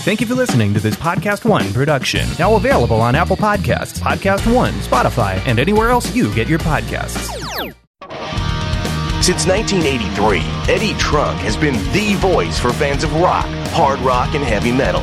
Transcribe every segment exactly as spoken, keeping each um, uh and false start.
Thank you for listening to this Podcast One production. Now available on Apple Podcasts, Podcast One, Spotify, and anywhere else you get your podcasts. Since nineteen eighty-three, Eddie Trunk has been the voice for fans of rock, hard rock, and heavy metal.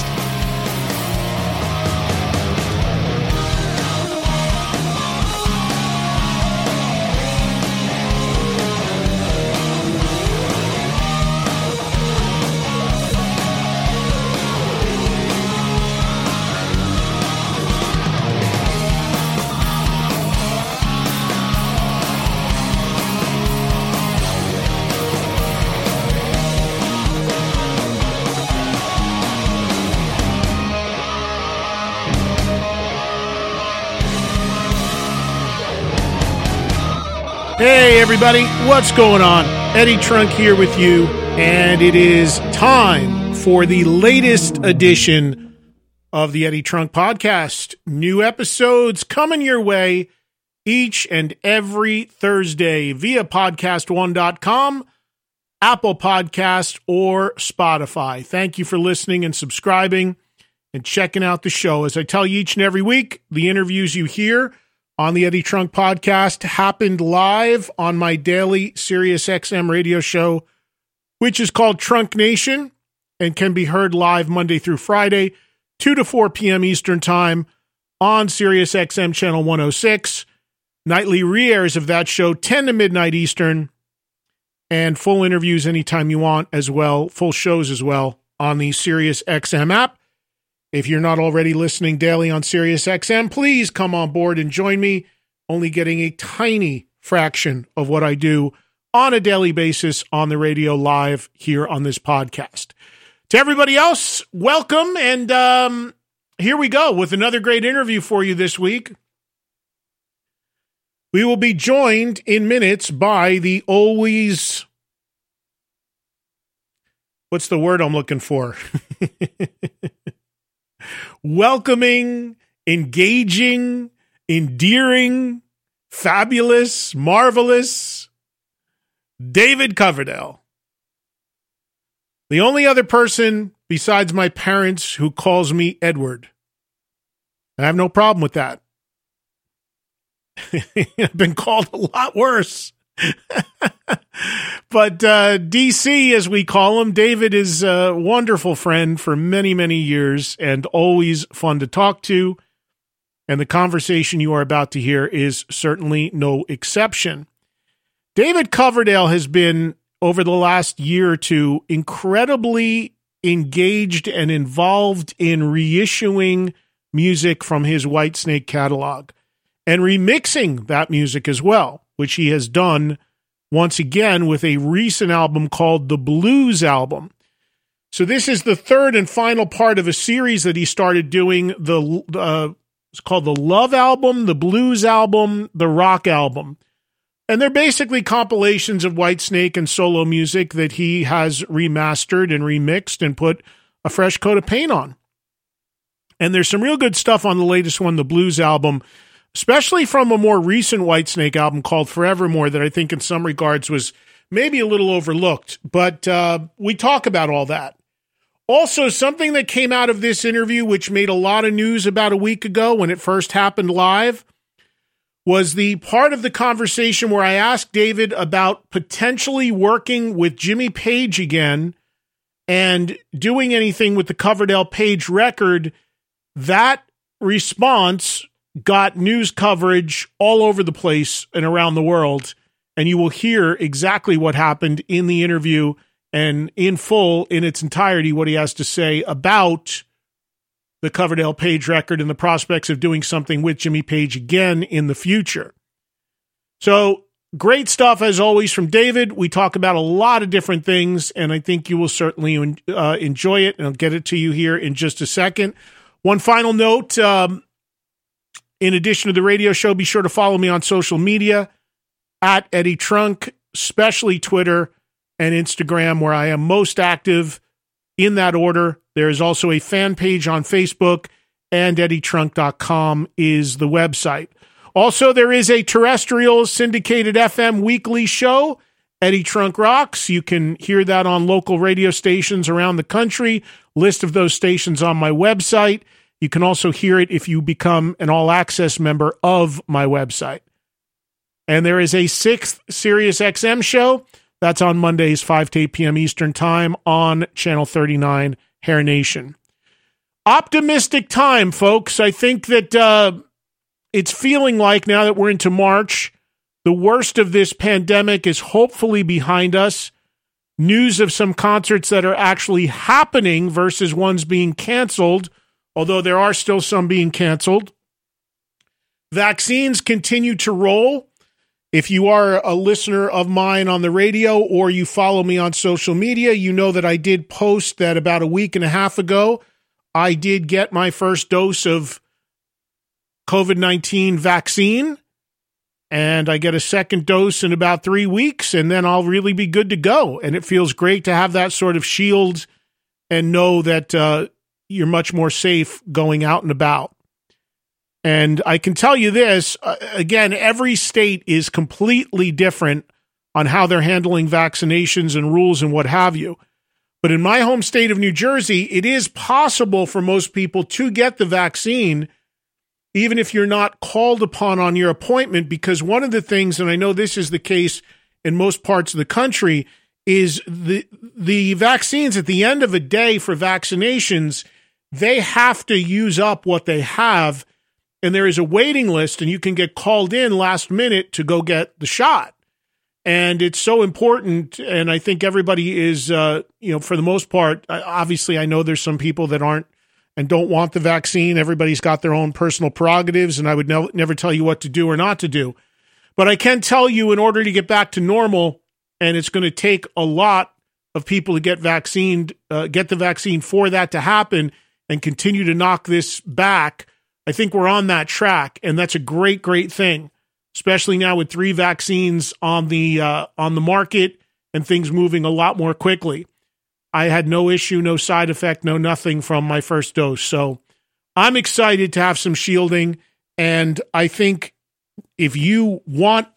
Hey everybody, what's going on? Eddie Trunk here with you, and it is time for the latest edition of the Eddie Trunk Podcast. New episodes coming your way each and every Thursday via podcast one dot com, Apple Podcast, or Spotify. Thank you for listening and subscribing and checking out the show. As I tell you each and every week, the interviews you hear on the Eddie Trunk Podcast happened live on my daily Sirius X M radio show, which is called Trunk Nation and can be heard live Monday through Friday, two to four p.m. Eastern Time on Sirius X M Channel one oh six. Nightly re-airs of that show, ten to midnight Eastern, and full interviews anytime you want as well, full shows as well on the Sirius X M app. If you're not already listening daily on Sirius X M, please come on board and join me, only getting a tiny fraction of what I do on a daily basis on the radio live here on this podcast. To everybody else, welcome, and um, here we go with another great interview for you this week. We will be joined in minutes by the always... What's the word I'm looking for? Welcoming, engaging, endearing, fabulous, marvelous, David Coverdale. The only other person besides my parents who calls me Edward. I have no problem with that. I've been called a lot worse. But uh, D C, as we call him, David is a wonderful friend for many, many years and always fun to talk to. And the conversation you are about to hear is certainly no exception. David Coverdale has been, over the last year or two, incredibly engaged and involved in reissuing music from his Whitesnake catalog and remixing that music as well, which he has done once again with a recent album called The Blues Album. So this is the third and final part of a series that he started doing. The uh, it's called The Love Album, The Blues Album, The Rock Album. And they're basically compilations of Whitesnake and solo music that he has remastered and remixed and put a fresh coat of paint on. And there's some real good stuff on the latest one, The Blues Album, especially from a more recent Whitesnake album called Forevermore that I think in some regards was maybe a little overlooked. But uh, we talk about all that. Also, something that came out of this interview, which made a lot of news about a week ago when it first happened live, was the part of the conversation where I asked David about potentially working with Jimmy Page again and doing anything with the Coverdale Page record. That response got news coverage all over the place and around the world, and you will hear exactly what happened in the interview and in full, in its entirety, what he has to say about the Coverdale Page record and the prospects of doing something with Jimmy Page again in the future. So great stuff, as always, from David. We talk about a lot of different things, and I think you will certainly uh, enjoy it, and I'll get it to you here in just a second. One final note, um, in addition to the radio show, be sure to follow me on social media, at Eddie Trunk, especially Twitter and Instagram, where I am most active in that order. There is also a fan page on Facebook, and eddie trunk dot com is the website. Also, there is a terrestrial syndicated F M weekly show, Eddie Trunk Rocks. You can hear that on local radio stations around the country. List of those stations on my website. You can also hear it if you become an all-access member of my website. And there is a sixth Sirius X M show. That's on Mondays, five to eight p.m. Eastern Time on Channel thirty-nine, Hair Nation. Optimistic time, folks. I think that uh, it's feeling like now that we're into March, the worst of this pandemic is hopefully behind us. News of some concerts that are actually happening versus ones being canceled, although there are still some being canceled. Vaccines continue to roll. If you are a listener of mine on the radio or you follow me on social media, you know that I did post that about a week and a half ago. I did get my first dose of covid nineteen vaccine, and I get a second dose in about three weeks, and then I'll really be good to go. And it feels great to have that sort of shield and know that uh, you're much more safe going out and about. And I can tell you this, again, every state is completely different on how they're handling vaccinations and rules and what have you. But in my home state of New Jersey, it is possible for most people to get the vaccine, even if you're not called upon on your appointment, because one of the things, and I know this is the case in most parts of the country, is the the vaccines at the end of a day for vaccinations, they have to use up what they have. And there is a waiting list, and you can get called in last minute to go get the shot. And it's so important, and I think everybody is, uh, you know, for the most part, obviously I know there's some people that aren't and don't want the vaccine. Everybody's got their own personal prerogatives, and I would ne- never tell you what to do or not to do. But I can tell you, in order to get back to normal, and it's going to take a lot of people to get vaccinated, uh, get the vaccine for that to happen and continue to knock this back, I think we're on that track, and that's a great, great thing, especially now with three vaccines on the uh, on the market and things moving a lot more quickly. I had no issue, no side effect, no nothing from my first dose. So I'm excited to have some shielding, and I think if you want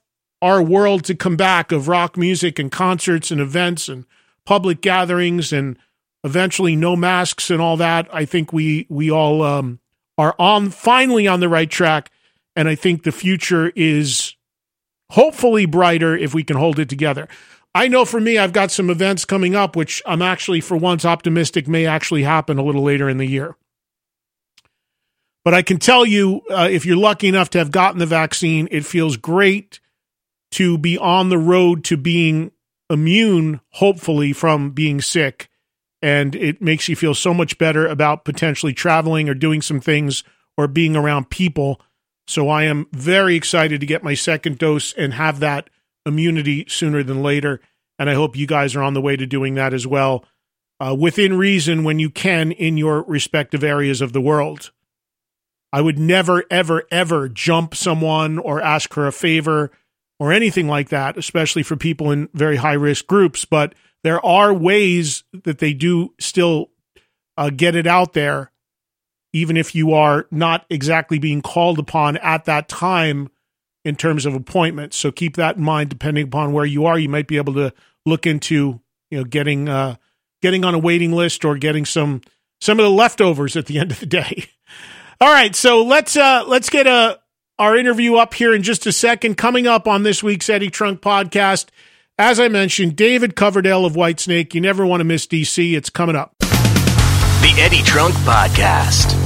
our world to come back of rock music and concerts and events and public gatherings and eventually no masks and all that, I think we, we all... Um, are on finally on the right track, and I think the future is hopefully brighter if we can hold it together. I know for me, I've got some events coming up, which I'm actually, for once, optimistic may actually happen a little later in the year. But I can tell you, uh, if you're lucky enough to have gotten the vaccine, it feels great to be on the road to being immune, hopefully, from being sick. And it makes you feel so much better about potentially traveling or doing some things or being around people. So I am very excited to get my second dose and have that immunity sooner than later. And I hope you guys are on the way to doing that as well, uh, within reason when you can in your respective areas of the world. I would never, ever, ever jump someone or ask her a favor or anything like that, especially for people in very high-risk groups. But there are ways that they do still uh, get it out there, even if you are not exactly being called upon at that time in terms of appointments. So keep that in mind. Depending upon where you are, you might be able to look into, you know, getting uh, getting on a waiting list or getting some some of the leftovers at the end of the day. All right, so let's uh, let's get a our interview up here in just a second. Coming up on this week's Eddie Trunk podcast, as I mentioned, David Coverdale of Whitesnake. You never want to miss D C. It's coming up. The Eddie Trunk Podcast.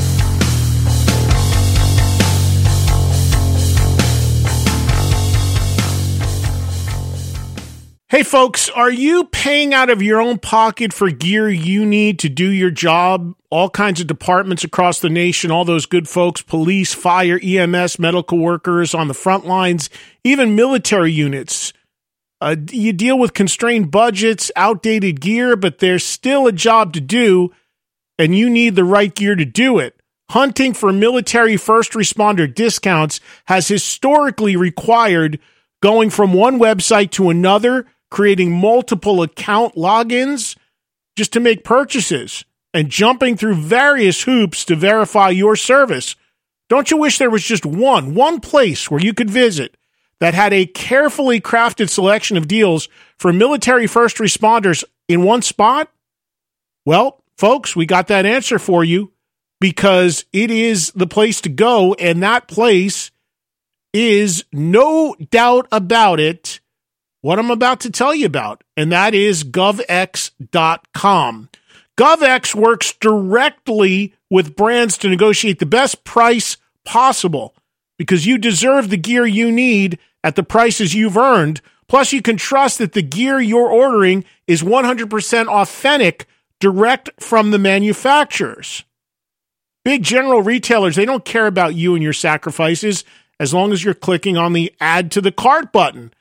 Hey folks, are you paying out of your own pocket for gear you need to do your job? All kinds of departments across the nation, all those good folks, police, fire, E M S, medical workers on the front lines, even military units. Uh, you deal with constrained budgets, outdated gear, but there's still a job to do, and you need the right gear to do it. Hunting for military first responder discounts has historically required going from one website to another, creating multiple account logins just to make purchases, and jumping through various hoops to verify your service. Don't you wish there was just one, one place where you could visit that had a carefully crafted selection of deals for military first responders in one spot? Well, folks, we got that answer for you, because it is the place to go, and that place is, no doubt about it, what I'm about to tell you about, and that is gov x dot com. GovX works directly with brands to negotiate the best price possible, because you deserve the gear you need at the prices you've earned. Plus, you can trust that the gear you're ordering is one hundred percent authentic, direct from the manufacturers. Big general retailers, they don't care about you and your sacrifices, as long as you're clicking on the add to the cart button.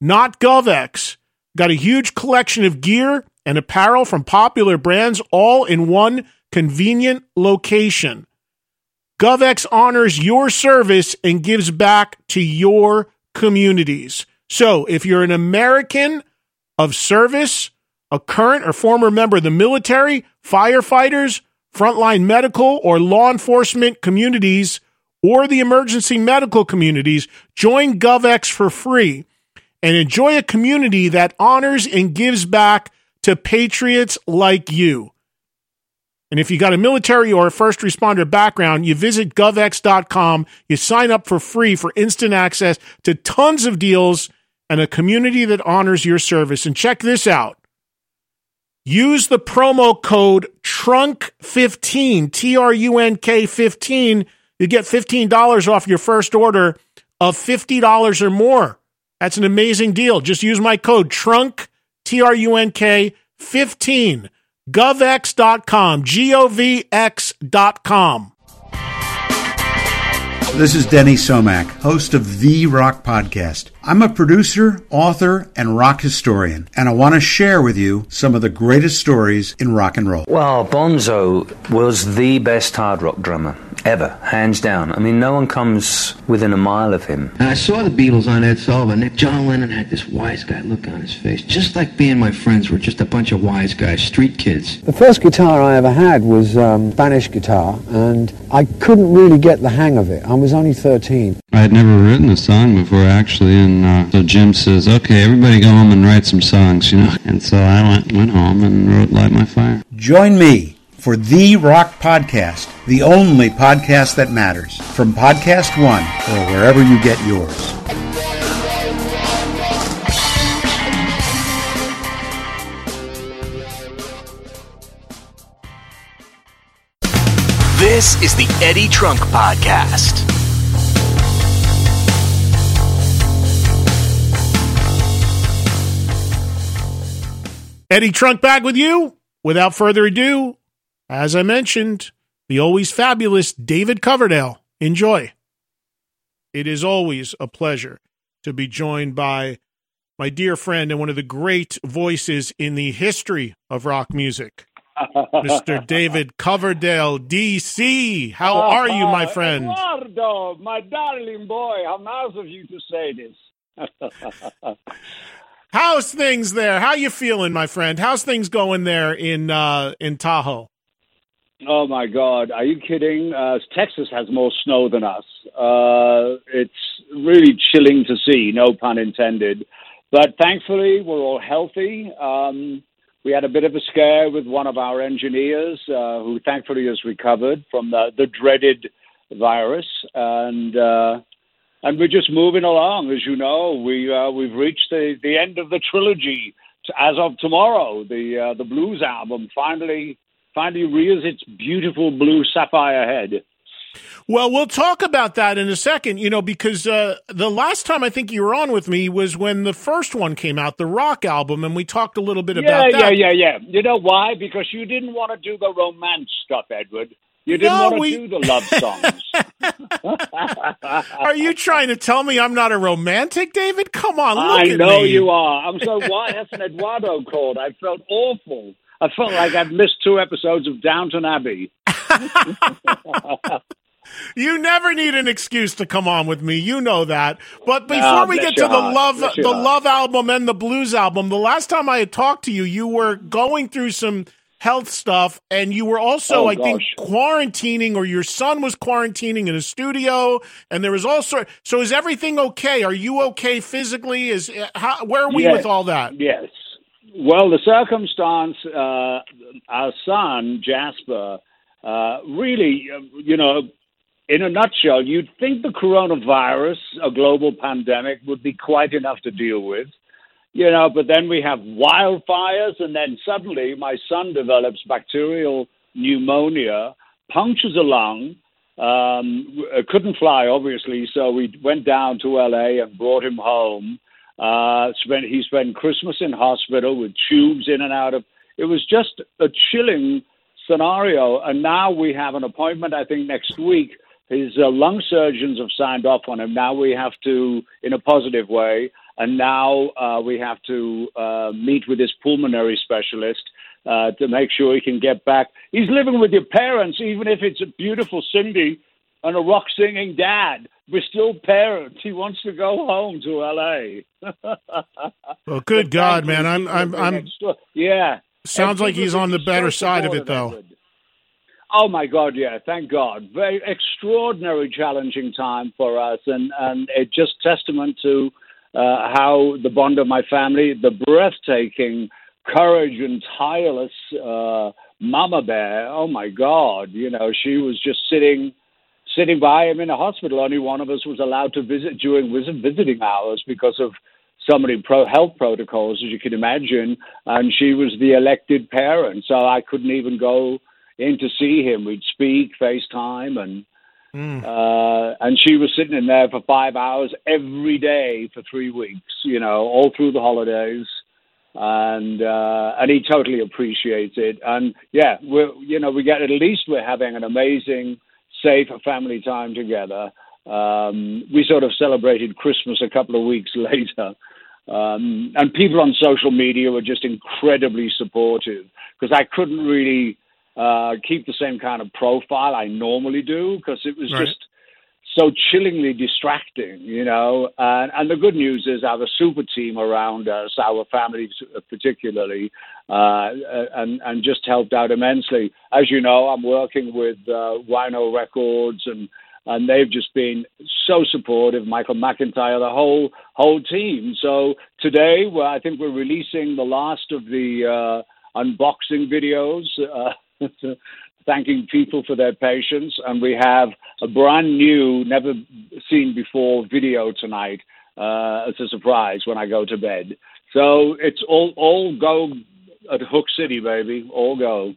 Not GovX. Got a huge collection of gear and apparel from popular brands, all in one convenient location. GovX honors your service and gives back to your communities. So if you're an American of service, a current or former member of the military, firefighters, frontline medical or law enforcement communities, or the emergency medical communities, join GovX for free and enjoy a community that honors and gives back to patriots like you. And if you got a military or a first responder background, you visit gov x dot com, you sign up for free for instant access to tons of deals and a community that honors your service. And check this out. Use the promo code trunk fifteen, T R U N K fifteen, you get fifteen dollars off your first order of fifty dollars or more. That's an amazing deal. Just use my code TRUNK, T R U N K, fifteen, gov x dot com, G O V X dot com. This is Denny Somack, host of The Rock Podcast. I'm a producer, author, and rock historian, and I want to share with you some of the greatest stories in rock and roll. Well, Bonzo was the best hard rock drummer ever, hands down. I mean, no one comes within a mile of him. And I saw the Beatles on Ed Sullivan, and John Lennon had this wise guy look on his face, just like me and my friends were just a bunch of wise guys, street kids. The first guitar I ever had was um, Spanish guitar, and I couldn't really get the hang of it. I was only thirteen. I had never written a song before, actually, and uh, so Jim says, okay, everybody go home and write some songs, you know. And so I went, went home and wrote Light My Fire. Join me for The Rock Podcast, the only podcast that matters, from Podcast One or wherever you get yours. This is the Eddie Trunk Podcast. Eddie Trunk back with you. Without further ado, as I mentioned, the always fabulous David Coverdale. Enjoy. It is always a pleasure to be joined by my dear friend and one of the great voices in the history of rock music, Mister David Coverdale, D C. How are you, my friend? Eduardo, my darling boy, how nice of you to say this. How's things there? How you feeling, my friend? How's things going there in uh, in Tahoe? Oh, my God. Are you kidding? Uh, Texas has more snow than us. Uh, it's really chilling to see, no pun intended. But thankfully, we're all healthy. Um, we had a bit of a scare with one of our engineers, uh, who thankfully has recovered from the, the dreaded virus. And uh, and we're just moving along. As you know, we, uh, we've reached the, the end of the trilogy as of tomorrow. The, uh, the Blues album finally... finally rears its beautiful blue sapphire head. Well, we'll talk about that in a second, you know, because uh, the last time I think you were on with me was when the first one came out, the Rock Album, and we talked a little bit yeah, about that. Yeah, yeah, yeah, yeah. You know why? Because you didn't want to do the romance stuff, Edward. You didn't no, want to we... do the love songs. Are you trying to tell me I'm not a romantic, David? Come on, look I at me. I know you are. I'm so, why hasn't Eduardo called? I felt awful. I felt like I'd missed two episodes of Downton Abbey. You never need an excuse to come on with me. You know that. But before uh, we get to the heart. love bless the Love Album and the Blues Album, the last time I had talked to you, you were going through some health stuff, and you were also, oh, I gosh. think, quarantining, or your son was quarantining in a studio, and there was all sort. So is everything okay? Are you okay physically? Is how, where are we yes. with all that? Yes. Well, the circumstance, uh, our son, Jasper, uh, really, you know, in a nutshell, you'd think the coronavirus, a global pandemic, would be quite enough to deal with, you know, but then we have wildfires, and then suddenly my son develops bacterial pneumonia, punctures a lung, um, couldn't fly, obviously, so we went down to L A and brought him home. Uh, spent, he spent Christmas in hospital with tubes in and out of. It was just a chilling scenario, and now we have an appointment, I think, next week. His uh, lung surgeons have signed off on him. Now we have to, in a positive way, and now uh, we have to uh, meet with his pulmonary specialist uh, to make sure he can get back. He's living with your parents, even if it's a beautiful Cindy and a rock-singing dad. We're still parents. He wants to go home to L A Well, good God, man! I'm, I'm, I'm. Yeah. Sounds like he's on the better side of it, though. Oh my God! Yeah, thank God. Very extraordinary, challenging time for us, and and it just testament to uh, how the bond of my family, the breathtaking courage and tireless uh, Mama Bear. Oh my God! You know, she was just sitting. Sitting by him in a hospital, only one of us was allowed to visit during visiting hours because of so many pro health protocols, as you can imagine. And she was the elected parent, so I couldn't even go in to see him. We'd speak, FaceTime, and mm. uh, and she was sitting in there for five hours every day for three weeks, you know, all through the holidays. And uh, and he totally appreciates it. And yeah, we you know we get at least we're having an amazing, safe family time together. Um, we sort of celebrated Christmas a couple of weeks later. Um, and people on social media were just incredibly supportive because I couldn't really uh, keep the same kind of profile I normally do because it was right. just so chillingly distracting, you know. And, and the good news is I have a super team around us, our families particularly, uh, and, and just helped out immensely. As you know, I'm working with uh, Wino Records, and, and they've just been so supportive, Michael McIntyre, the whole whole team. So today, well, I think we're releasing the last of the uh, unboxing videos, uh, thanking people for their patience, and we have a brand new, never seen before video tonight uh, as a surprise when I go to bed. So it's all all go at Hook City, baby, all go.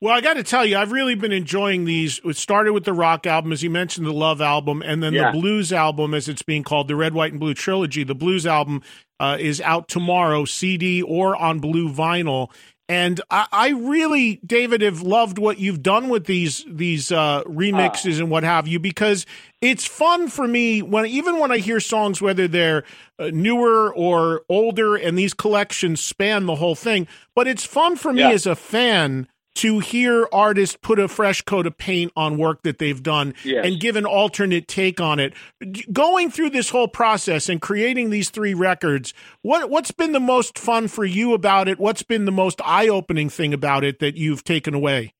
Well, I got to tell you, I've really been enjoying these. It started with the Rock Album, as you mentioned, the Love Album, and then yeah. the Blues Album, as it's being called, the Red, White, and Blue trilogy. The Blues Album uh, is out tomorrow, C D or on blue vinyl. And I, I really, David, have loved what you've done with these these uh, remixes ah. and what have you, because it's fun for me when even when I hear songs, whether they're uh, newer or older, and these collections span the whole thing. But it's fun for me yeah. as a fan to hear artists put a fresh coat of paint on work that they've done yes. and give an alternate take on it. Going through this whole process and creating these three records, what, what's been the most fun for you about it? What's been the most eye-opening thing about it that you've taken away?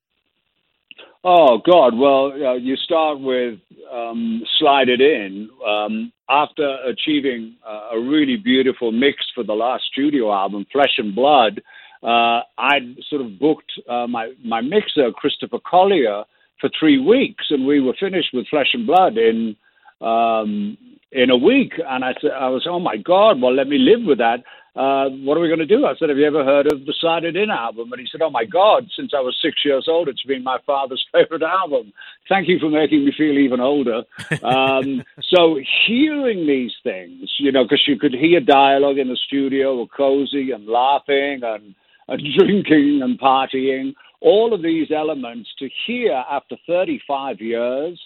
Oh, God. Well, uh, you start with um, Slide It In. Um, after achieving uh, a really beautiful mix for the last studio album, Flesh and Blood, Uh, I'd sort of booked uh, my, my mixer, Christopher Collier, for three weeks, and we were finished with Flesh and Blood in um, in a week. And I, I was, oh, my God, well, let me live with that. Uh, what are we going to do? I said, have you ever heard of the Slide It In album? And he said, oh, my God, since I was six years old, it's been my father's favorite album. Thank you for making me feel even older. Um, so hearing these things, you know, because you could hear dialogue in the studio, or cozy and laughing and, and drinking and partying, all of these elements to hear after thirty-five years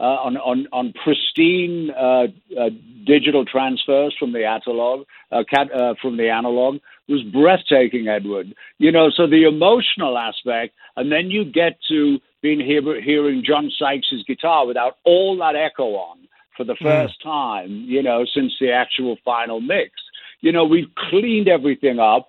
uh, on, on, on pristine uh, uh, digital transfers from the analog, uh, cat, uh, from the analog was breathtaking, Edward. You know, so the emotional aspect, and then you get to being hear- hearing John Sykes' guitar without all that echo on for the first mm. time, you know, since the actual final mix. You know, we've cleaned everything up.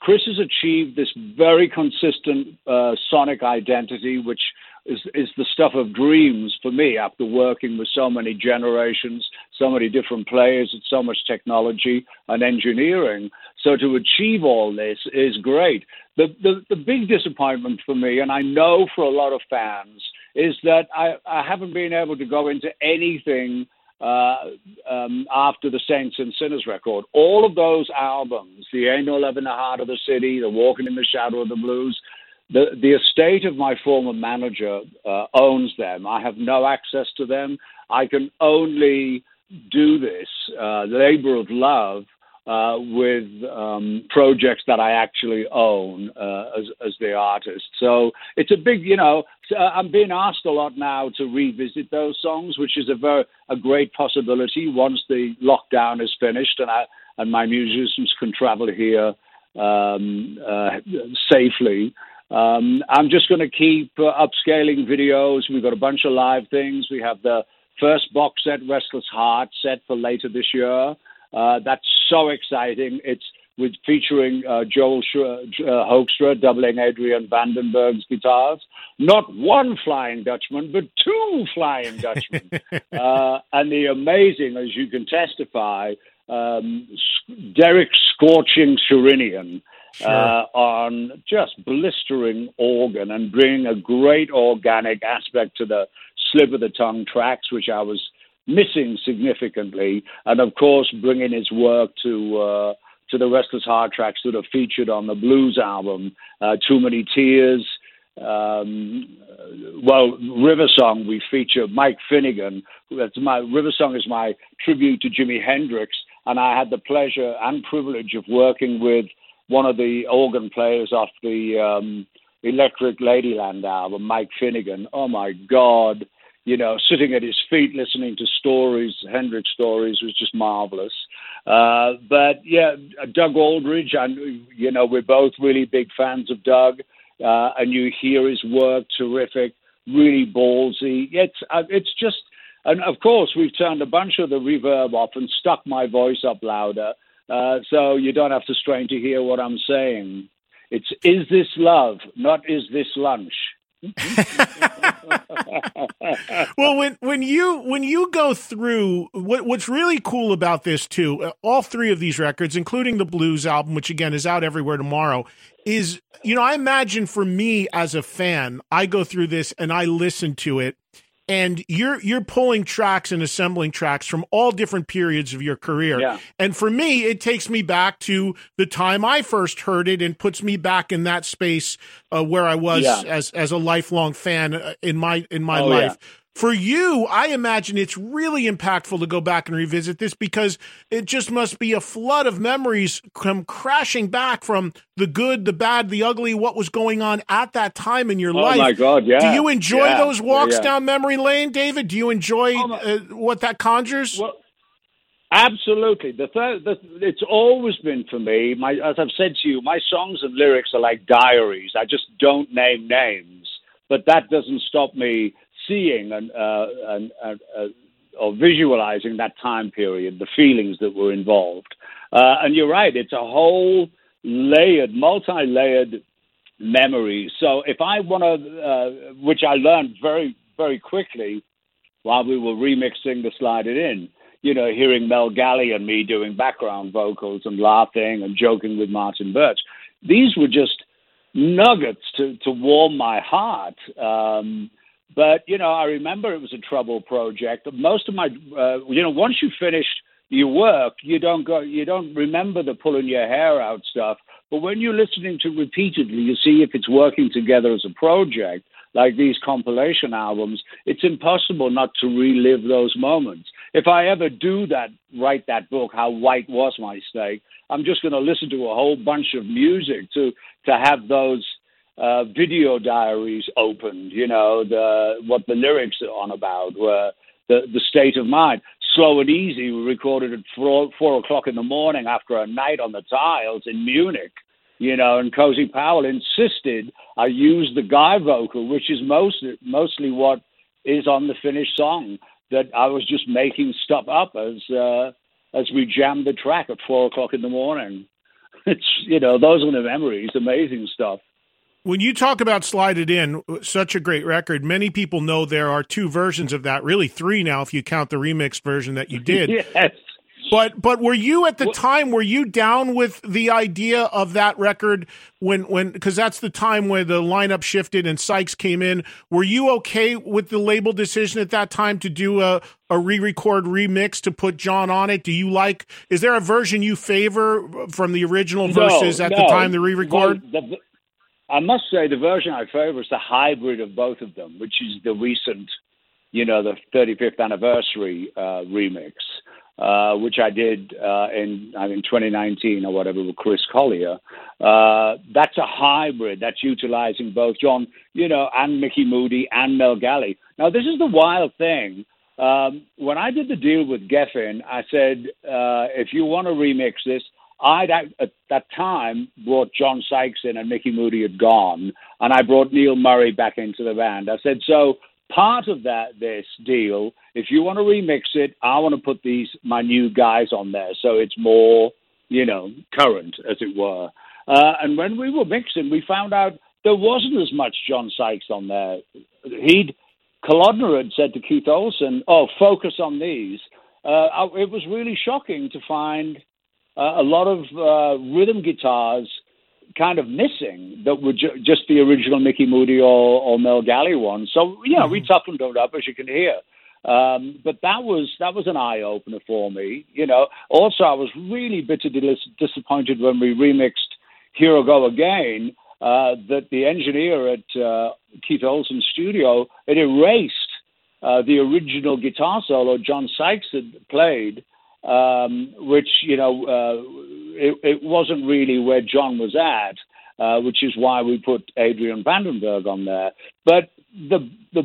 Chris has achieved this very consistent uh, sonic identity, which is, is the stuff of dreams for me after working with so many generations, so many different players, and so much technology and engineering. So to achieve all this is great. The, the, the big disappointment for me, and I know for a lot of fans, is that I, I haven't been able to go into anything Uh, um, after the Saints and Sinners record. All of those albums, The Ain't No Love in the Heart of the City, The Walking in the Shadow of the Blues, the, the estate of my former manager uh, owns them. I have no access to them. I can only do this uh, labor of love uh, with um, projects that I actually own uh, as, as the artist. So it's a big, you know, uh, I'm being asked a lot now to revisit those songs, which is a very, a great possibility once the lockdown is finished and I, and my musicians can travel here um, uh, safely. Um, I'm just going to keep uh, upscaling videos. We've got a bunch of live things. We have the first box set, Restless Heart, set for later this year. Uh, that's so exciting. It's with featuring uh, Joel Sh- uh, Hoekstra doubling Adrian Vandenberg's guitars. Not one Flying Dutchman, but two Flying Dutchmen. uh, and the amazing, as you can testify, um, Derek Scorching Sherinian sure. uh, on just blistering organ and bringing a great organic aspect to the Slip of the Tongue tracks, which I was missing significantly, and of course bringing his work to uh, to the Restless Heart tracks that are featured on the Blues album, uh, Too Many Tears, um, well, River Song. We feature Mike Finnegan. That's my River Song is my tribute to Jimi Hendrix, and I had the pleasure and privilege of working with one of the organ players off the um, Electric Ladyland album, Mike Finnegan. Oh my God. You know, sitting at his feet, listening to stories, Hendrix stories, was just marvelous. Uh, but, yeah, Doug Aldridge, and, you know, we're both really big fans of Doug, uh, and you hear his work, terrific, really ballsy. It's, uh, it's just, and, of course, we've turned a bunch of the reverb off and stuck my voice up louder, uh, so you don't have to strain to hear what I'm saying. It's, is this love, not is this lunch? Well, when when you when you go through what, what's really cool about this too, all three of these records, including the Blues album, which again is out everywhere tomorrow, is, you know, I imagine for me as a fan, I go through this and I listen to it, and you're you're pulling tracks and assembling tracks from all different periods of your career. Yeah. And for me, it takes me back to the time I first heard it and puts me back in that space uh, where I was yeah. as as a lifelong fan in my in my oh, life. Yeah. For you, I imagine it's really impactful to go back and revisit this because it just must be a flood of memories come crashing back from the good, the bad, the ugly, what was going on at that time in your oh life. Oh, my God, yeah. Do you enjoy yeah, those walks yeah. down memory lane, David? Do you enjoy oh my, uh, what that conjures? Well, absolutely. The, th- the It's always been for me, my, as I've said to you, my songs and lyrics are like diaries. I just don't name names, but that doesn't stop me seeing and, uh, and uh, or visualizing that time period, the feelings that were involved. Uh, and you're right, it's a whole layered, multi-layered memory. So if I want to, uh, which I learned very, very quickly while we were remixing the Slide It In, you know, hearing Mel Galley and me doing background vocals and laughing and joking with Martin Birch. These were just nuggets to, to warm my heart. Um, But, you know, I remember it was a trouble project. Most of my, uh, you know, once you finish your work, you don't go, you don't remember the pulling your hair out stuff. But when you're listening to repeatedly, you see if it's working together as a project, like these compilation albums, it's impossible not to relive those moments. If I ever do that, write that book, How White Was My Snake, I'm just going to listen to a whole bunch of music to to have those uh, video diaries opened, you know, the what the lyrics are on about, were the, the state of mind. Slow and Easy, we recorded at four, four o'clock in the morning after a night on the tiles in Munich. You know, and Cozy Powell insisted I use the guy vocal, which is most, mostly what is on the finished song, that I was just making stuff up as uh, as we jammed the track at four o'clock in the morning. It's, you know, those are the memories, amazing stuff. When you talk about Slide It In, such a great record, many people know there are two versions of that, really three now if you count the remix version that you did. Yes. But but were you at the time, were you down with the idea of that record when, when because that's the time where the lineup shifted and Sykes came in. Were you okay with the label decision at that time to do a, a re-record remix to put John on it? Do you like, is there a version you favor from the original versus no, at no. the time the re-record? Well, the, I must say the version I favor is the hybrid of both of them, which is the recent, you know, the thirty-fifth anniversary uh, remix. Uh, which I did uh, in I mean, twenty nineteen or whatever with Chris Collier. Uh, that's a hybrid that's utilizing both John, you know, and Mickey Moody and Mel Galley. Now, this is the wild thing. Um, when I did the deal with Geffen, I said, uh, if you want to remix this, I'd at that time brought John Sykes in and Mickey Moody had gone, and I brought Neil Murray back into the band. I said, so... part of that, this deal, if you want to remix it, I want to put these, my new guys on there. So it's more, you know, current, as it were. Uh, and when we were mixing, we found out there wasn't as much John Sykes on there. He'd, Kolodner had said to Keith Olsen, oh, focus on these. Uh, I, it was really shocking to find uh, a lot of uh, rhythm guitars kind of missing that were ju- just the original Mickey Moody or, or Mel Galley one. So, you know, mm-hmm. we toughened it up, as you can hear. Um, but that was that was an eye-opener for me, you know. Also, I was really bitter dis- disappointed when we remixed Here I Go Again uh, that the engineer at uh, Keith Olsen's studio had erased uh, the original guitar solo John Sykes had played, um, which, you know... Uh, It, it wasn't really where John was at, uh, which is why we put Adrian Vandenberg on there. But the, the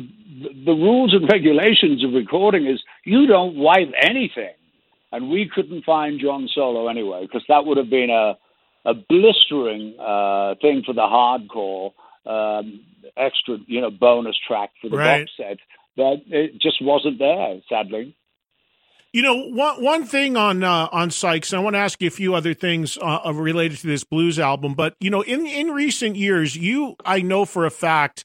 the rules and regulations of recording is you don't wipe anything. And we couldn't find John's solo anyway, because that would have been a, a blistering uh, thing for the hardcore um, extra, you know, bonus track for the right. box set. But it just wasn't there, sadly. You know, one one thing on uh, on Sykes, and I want to ask you a few other things uh, related to this blues album, but, you know, in, in recent years, you, I know for a fact,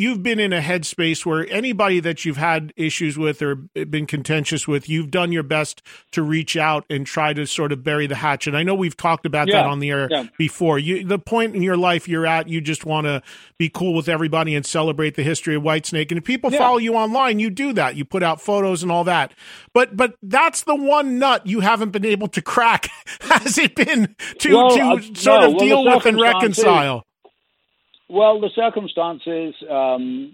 you've been in a headspace where anybody that you've had issues with or been contentious with, you've done your best to reach out and try to sort of bury the hatchet. I know we've talked about yeah, that on the air yeah. before. You, the point in your life you're at, you just want to be cool with everybody and celebrate the history of Whitesnake. And if people yeah. follow you online, you do that. You put out photos and all that. But but that's the one nut you haven't been able to crack. Has it been to, well, to uh, sort no, of well, deal with and reconcile? Well, the circumstances, um,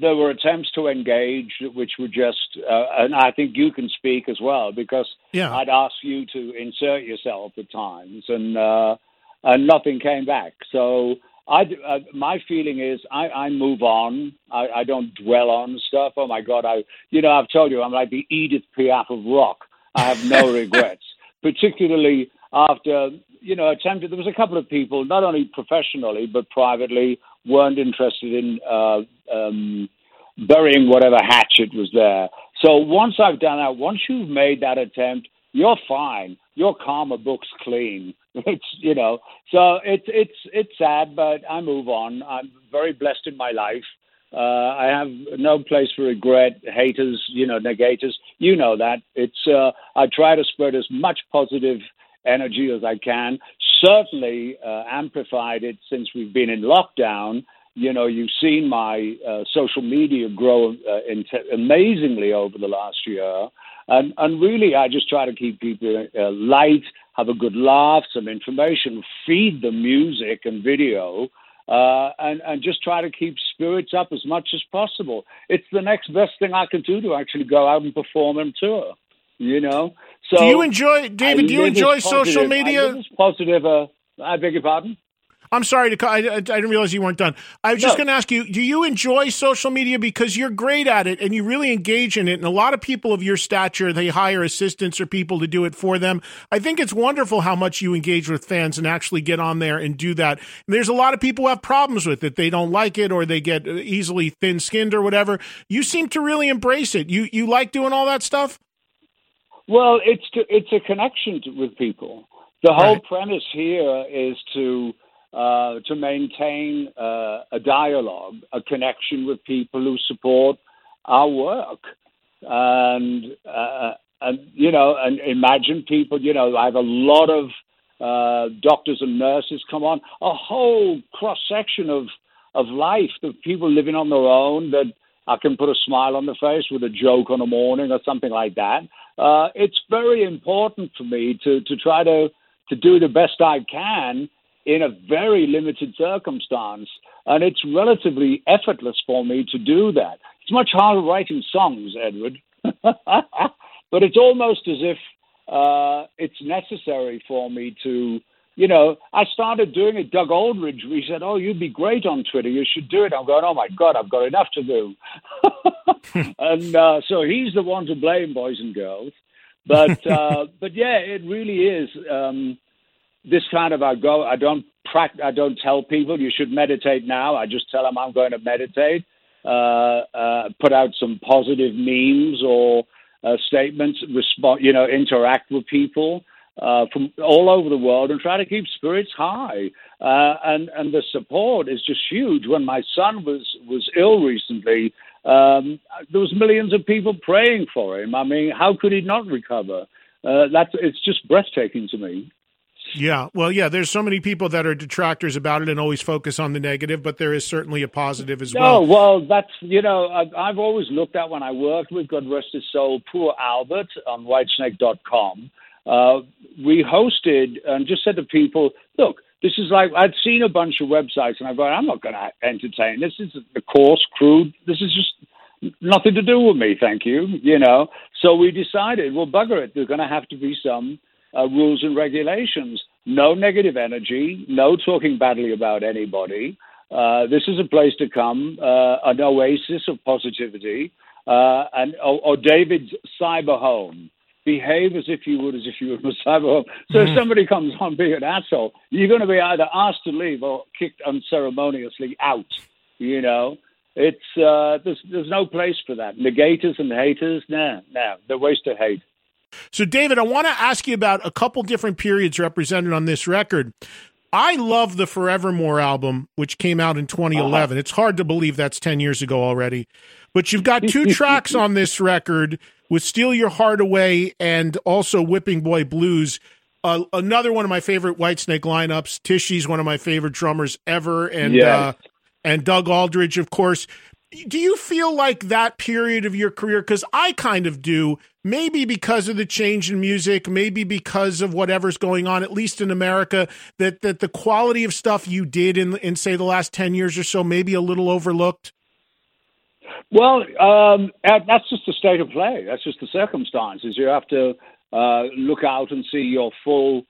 there were attempts to engage, which were just, uh, and I think you can speak as well, because yeah. I'd ask you to insert yourself at times, and uh, and nothing came back. So I, uh, my feeling is I, I move on. I, I don't dwell on stuff. Oh, my God. I, you know, I've told you, I'm like the Edith Piaf of rock. I have no regrets, particularly after... you know, attempted, there was a couple of people, not only professionally, but privately, weren't interested in uh, um, burying whatever hatchet was there. So once I've done that, once you've made that attempt, you're fine. Your karma book's clean. It's, you know, so it's, it's, it's sad, but I move on. I'm very blessed in my life. Uh, I have no place for regret, haters, you know, negators. You know that. It's, uh, I try to spread as much positive energy as I can, certainly uh, amplified it since we've been in lockdown, you know, you've seen my uh, social media grow uh, in t- amazingly over the last year. And, and really, I just try to keep people uh, light, have a good laugh, some information, feed the music and video, uh, and, and just try to keep spirits up as much as possible. It's the next best thing I could do to actually go out and perform and tour, you know? So do you enjoy, David, do you enjoy social media? I positive, uh, I beg your pardon? I'm sorry to call, I, I didn't realize you weren't done. I was just no. going to ask you, do you enjoy social media? Because you're great at it and you really engage in it. And a lot of people of your stature, they hire assistants or people to do it for them. I think it's wonderful how much you engage with fans and actually get on there and do that. And there's a lot of people who have problems with it. They don't like it or they get easily thin-skinned or whatever. You seem to really embrace it. You you like doing all that stuff? Well, it's to, it's a connection to, with people. The whole right. premise here is to... Uh, to maintain uh, a dialogue, a connection with people who support our work. And, uh, and you know, and imagine people, you know, I have a lot of uh, doctors and nurses come on, a whole cross-section of, of life, of people living on their own that I can put a smile on the face with a joke on a morning or something like that. Uh, it's very important for me to, to try to, to do the best I can in a very limited circumstance, and it's relatively effortless for me to do that. It's much harder writing songs, Edward, but it's almost as if uh, it's necessary for me to, you know, I started doing it. Doug Aldridge, we said, oh, you'd be great on Twitter. You should do it. I'm going, oh, my God, I've got enough to do. and uh, so he's the one to blame, boys and girls. But, uh, but yeah, it really is... Um, This kind of I go. I don't pract- I don't tell people you should meditate now. I just tell them I'm going to meditate. Uh, uh, put out some positive memes or uh, statements. Respond. You know, interact with people uh, from all over the world and try to keep spirits high. Uh, and and the support is just huge. When my son was was ill recently, um, there was millions of people praying for him. I mean, how could he not recover? Uh, that's it's just breathtaking to me. Yeah, well, yeah, there's so many people that are detractors about it and always focus on the negative, but there is certainly a positive as well. Oh, well, that's, you know, I've, I've always looked at when I worked with God Rest His Soul, Poor Albert on whitesnake dot com. Uh, we hosted and just said to people, look, this is like, I'd seen a bunch of websites and I thought, I'm not going to entertain this. This is the coarse, crude, this is just nothing to do with me, thank you, you know. So we decided, well, bugger it, there's going to have to be some Uh, rules and regulations. No negative energy, no talking badly about anybody. Uh, this is a place to come, uh, an oasis of positivity, uh, and or, or David's cyber home. Behave as if you would as if you were in a cyber home. So mm-hmm. if somebody comes on being an asshole, you're going to be either asked to leave or kicked unceremoniously out. You know, it's uh, there's there's no place for that. Negators and haters, nah, nah, they're waste of hate. So, David, I want to ask you about a couple different periods represented on this record. I love the Forevermore album, which came out in twenty eleven. Uh-huh. It's hard to believe that's ten years ago already. But you've got two tracks on this record with Steal Your Heart Away and also Whipping Boy Blues. Uh, another one of my favorite Whitesnake lineups. Tishy's one of my favorite drummers ever. And, yeah. uh, and Doug Aldridge, of course. Do you feel like that period of your career, because I kind of do, maybe because of the change in music, maybe because of whatever's going on, at least in America, that that the quality of stuff you did in, in say, the last ten years or so, maybe a little overlooked? Well, um, that's just the state of play. That's just the circumstances. You have to uh, look out and see your full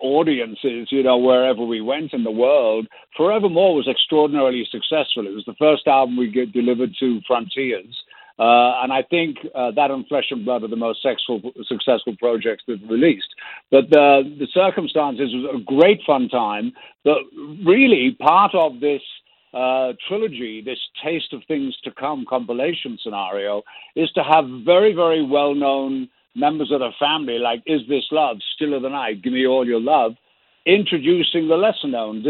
audiences, you know, wherever we went in the world. Forevermore was extraordinarily successful. It was the first album we get delivered to Frontiers. Uh, and I think uh, that and Flesh and Blood are the most sexual, successful projects that have released. But the, the circumstances was a great fun time. But really part of this uh, trilogy, this Taste of Things to Come compilation scenario is to have very, very well-known members of the family, like Is This Love, Still of the Night, Give Me All Your Love, introducing the lesser-known,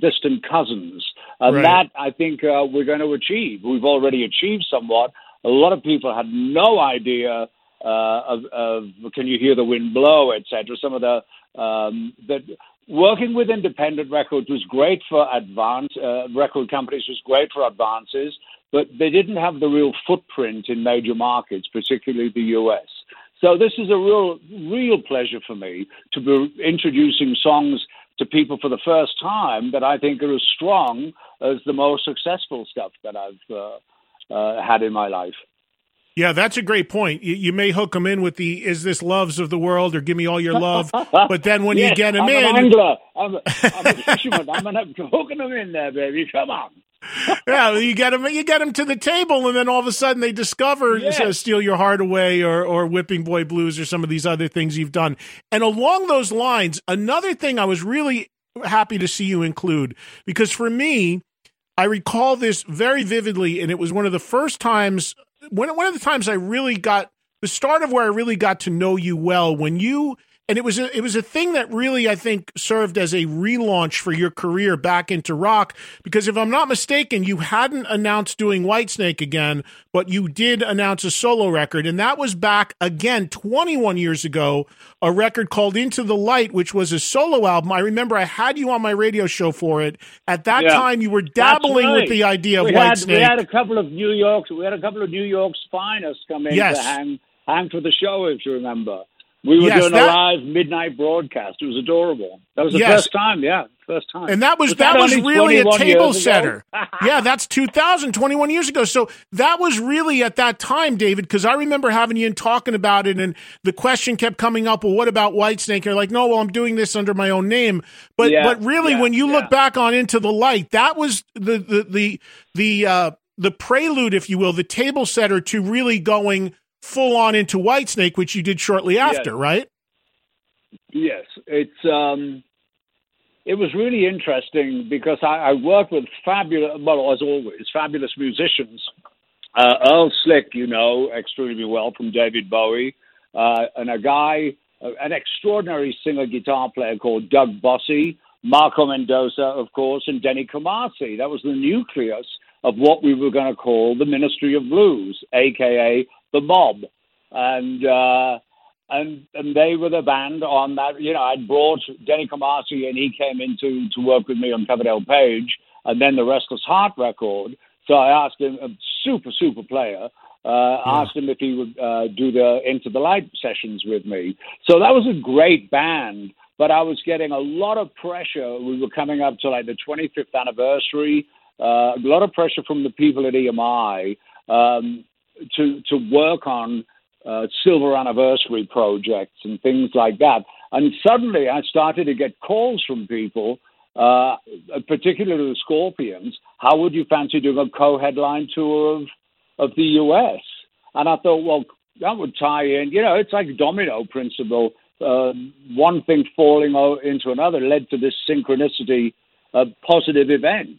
distant cousins. And right. that, I think, uh, we're going to achieve. We've already achieved somewhat. A lot of people had no idea uh, of, of Can You Hear the Wind Blow, et cetera. Some of the, um, the working with independent records was great for advance, uh, record companies was great for advances, but they didn't have the real footprint in major markets, particularly the U S. So this is a real, real pleasure for me to be introducing songs to people for the first time that I think are as strong as the most successful stuff that I've uh, uh, had in my life. Yeah, that's a great point. You, you may hook them in with the "Is This Loves" of the world, or "Give Me All Your Love," but then when yes, you get them I'm in, an angler. I'm, I'm a fisherman. I'm gonna hooking them in there, baby. Come on. Yeah, you get them. You get them to the table, and then all of a sudden they discover yes. uh, "Steal Your Heart Away" or or "Whipping Boy Blues" or some of these other things you've done. And along those lines, another thing I was really happy to see you include, because for me, I recall this very vividly, and it was one of the first times. One one of the times I really got the start of where I really got to know you well when you and it was a, it was a thing that really I think served as a relaunch for your career back into rock, because if I'm not mistaken you hadn't announced doing Whitesnake again, but you did announce a solo record, and that was back again twenty-one years ago, a record called Into the Light, which was a solo album. I remember I had you on my radio show for it. At that yeah. time you were dabbling right. with the idea of we Whitesnake. Had, we had a couple of New York's we had a couple of New York's finest come in yes. to hang hang for the show, if you remember. We were yes, doing that, a live midnight broadcast. It was adorable. That was the yes. first time, yeah, first time. And that was, was that, that was really a table setter. Yeah, that's two thousand, twenty-one years ago. So that was really at that time, David, because I remember having you and talking about it, and the question kept coming up, well, what about Whitesnake? You're like, no, well, I'm doing this under my own name. But yeah, but really, yeah, when you yeah. look back on Into the Light, that was the the the the, uh, the prelude, if you will, the table setter to really going full on into Whitesnake, which you did shortly after, yes. right? Yes, it's um, it was really interesting because I, I worked with fabulous, well as always, fabulous musicians. Uh, Earl Slick, you know, extremely well from David Bowie, uh, and a guy, uh, an extraordinary singer guitar player called Doug Bosse, Marco Mendoza, of course, and Denny Kamasi. That was the nucleus of what we were going to call the Ministry of Blues, A K A the Mob, and uh, and and they were the band on that. You know, I'd brought Denny Kamasi, and he came in to, to work with me on Coverdale Page, and then the Restless Heart record. So I asked him, a super super player, uh, yeah. asked him if he would uh, do the Into the Light sessions with me. So that was a great band, but I was getting a lot of pressure. We were coming up to like the twenty-fifth anniversary. Uh, a lot of pressure from the people at E M I. Um, to to work on uh, silver anniversary projects and things like that. And suddenly I started to get calls from people, uh, particularly the Scorpions, how would you fancy doing a co-headline tour of, of the U S? And I thought, well, that would tie in. You know, it's like domino principle. Uh, one thing falling into another led to this synchronicity of positive events.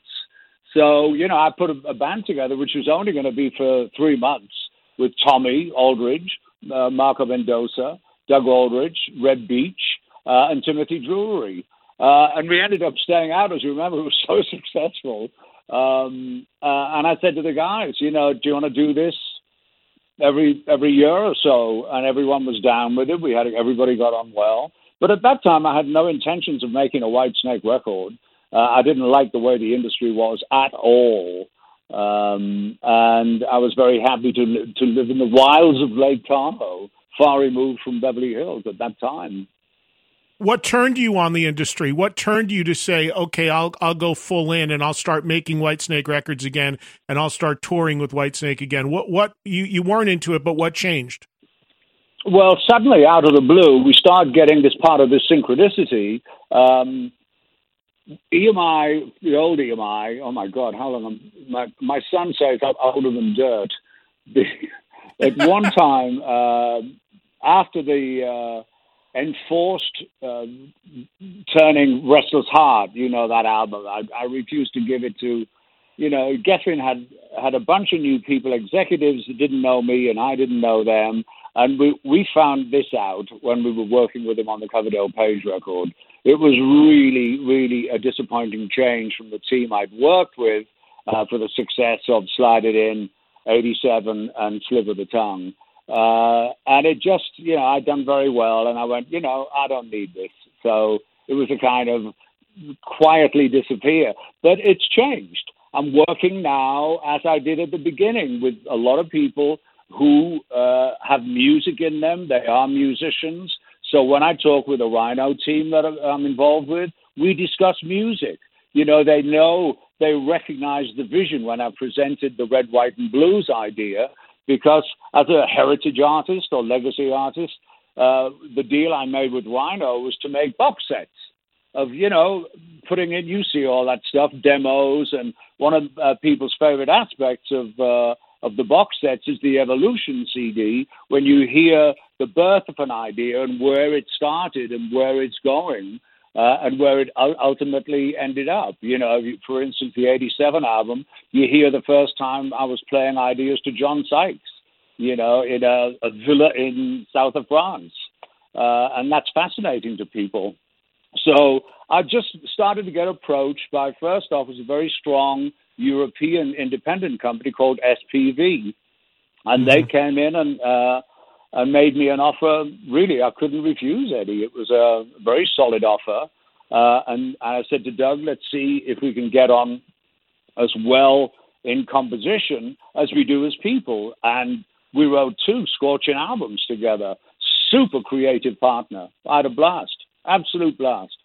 So, you know, I put a, a band together, which was only going to be for three months, with Tommy Aldridge, uh, Marco Mendoza, Doug Aldridge, Red Beach, uh, and Timothy Drury. Uh, and we ended up staying out, as you remember. It was so successful. Um, uh, and I said to the guys, you know, do you want to do this every every year or so? And everyone was down with it. We had everybody got on well. But at that time, I had no intentions of making a Whitesnake record. Uh, I didn't like the way the industry was at all. Um, and I was very happy to li- to live in the wilds of Lake Tahoe, far removed from Beverly Hills at that time. What turned you on the industry? What turned you to say, okay, I'll I'll go full in and I'll start making Whitesnake records again and I'll start touring with Whitesnake again? What what you, you weren't into it, but what changed? Well, suddenly out of the blue, we start getting this part of this synchronicity. Um E M I, the old E M I, oh my God, how long am my, my son says I'm older than dirt. At one time, uh, after the uh, enforced uh, turning Restless Heart, you know, that album, I, I refused to give it to, you know, Geffen had, had a bunch of new people, executives that didn't know me and I didn't know them. And we, we found this out when we were working with him on the Coverdale Page record. It was really, really a disappointing change from the team I'd worked with uh, for the success of Slide It In, eighty-seven, and Slip of the Tongue. Uh, and it just, you know, I'd done very well, and I went, you know, I don't need this. So it was a kind of quietly disappear. But it's changed. I'm working now, as I did at the beginning, with a lot of people who uh, have music in them. They are musicians. So when I talk with the Rhino team that I'm involved with, we discuss music. You know, they know, they recognize the vision when I presented the Red, White, and Blues idea, because as a heritage artist or legacy artist, uh, the deal I made with Rhino was to make box sets of, you know, putting in, you see all that stuff, demos, and one of uh, people's favorite aspects of uh, of the box sets is the Evolution C D, when you hear the birth of an idea and where it started and where it's going uh, and where it ultimately ended up. You know, for instance, the eighty-seven album, you hear the first time I was playing ideas to John Sykes, you know, in a, a villa in south of France. Uh, and that's fascinating to people. So I just started to get approached by, first off, was a very strong European independent company called S P V, and they came in and uh, and made me an offer. Really, I couldn't refuse, Eddie. It was a very solid offer, uh, and, and I said to Doug, let's see if we can get on as well in composition as we do as people, and we wrote two scorching albums together. Super creative partner. I had a blast, absolute blast,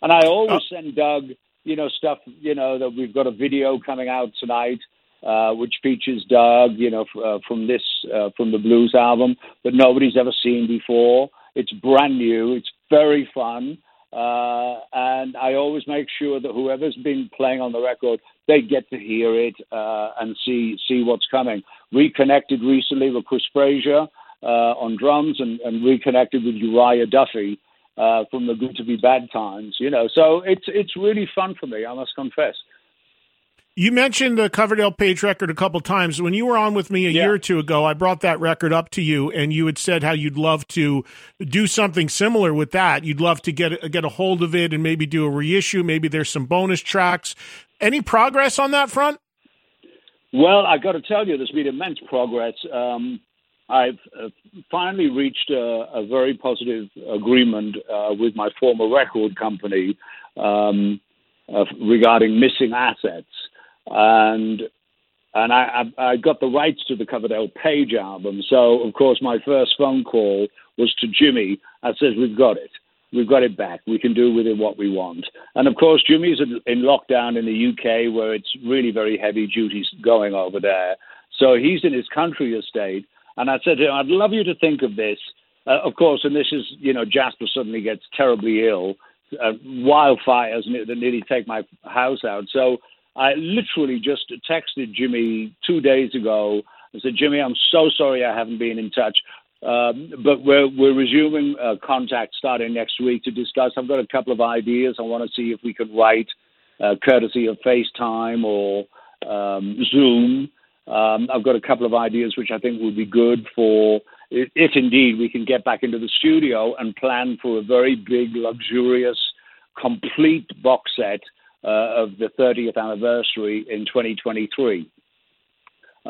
and I always oh. send Doug, you know, stuff, you know, that we've got a video coming out tonight, uh, which features Doug, you know, f- uh, from this, uh, from the Blues album that nobody's ever seen before. It's brand new. It's very fun. Uh, and I always make sure that whoever's been playing on the record, they get to hear it uh, and see, see what's coming. Reconnected recently with Chris Frazier uh, on drums and, and reconnected with Uriah Duffy, Uh, from the Good to Be Bad times, you know. So it's it's really fun for me, I must confess. You mentioned the Coverdale Page record a couple times. When you were on with me a yeah. year or two ago, I brought that record up to you, and you had said how you'd love to do something similar with that. You'd love to get get a hold of it and maybe do a reissue. Maybe there's some bonus tracks. Any progress on that front? Well, I got to tell you, there's been immense progress. Um I've uh, finally reached a, a very positive agreement uh, with my former record company um, uh, regarding missing assets, and and I, I, I got the rights to the Coverdale Page album. So of course, my first phone call was to Jimmy. I said, "We've got it. We've got it back. We can do with it what we want." And of course, Jimmy's in lockdown in the U K, where it's really very heavy duties going over there. So he's in his country estate. And I said to him, I'd love you to think of this. Uh, of course, and this is, you know, Jasper suddenly gets terribly ill. Uh, wildfires that nearly take my house out. So I literally just texted Jimmy two days ago. I said, Jimmy, I'm so sorry I haven't been in touch. Um, but we're, we're resuming uh, contact starting next week to discuss. I've got a couple of ideas. I want to see if we could write uh, courtesy of FaceTime or um, Zoom. Um, I've got a couple of ideas which I think would be good for if, if indeed we can get back into the studio and plan for a very big, luxurious, complete box set uh, of the thirtieth anniversary in twenty twenty-three.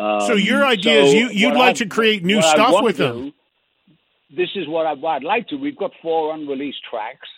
Um, so your idea so is you, you'd like I've, to create new stuff with to, them. This is what, I, what I'd like to. We've got four unreleased tracks,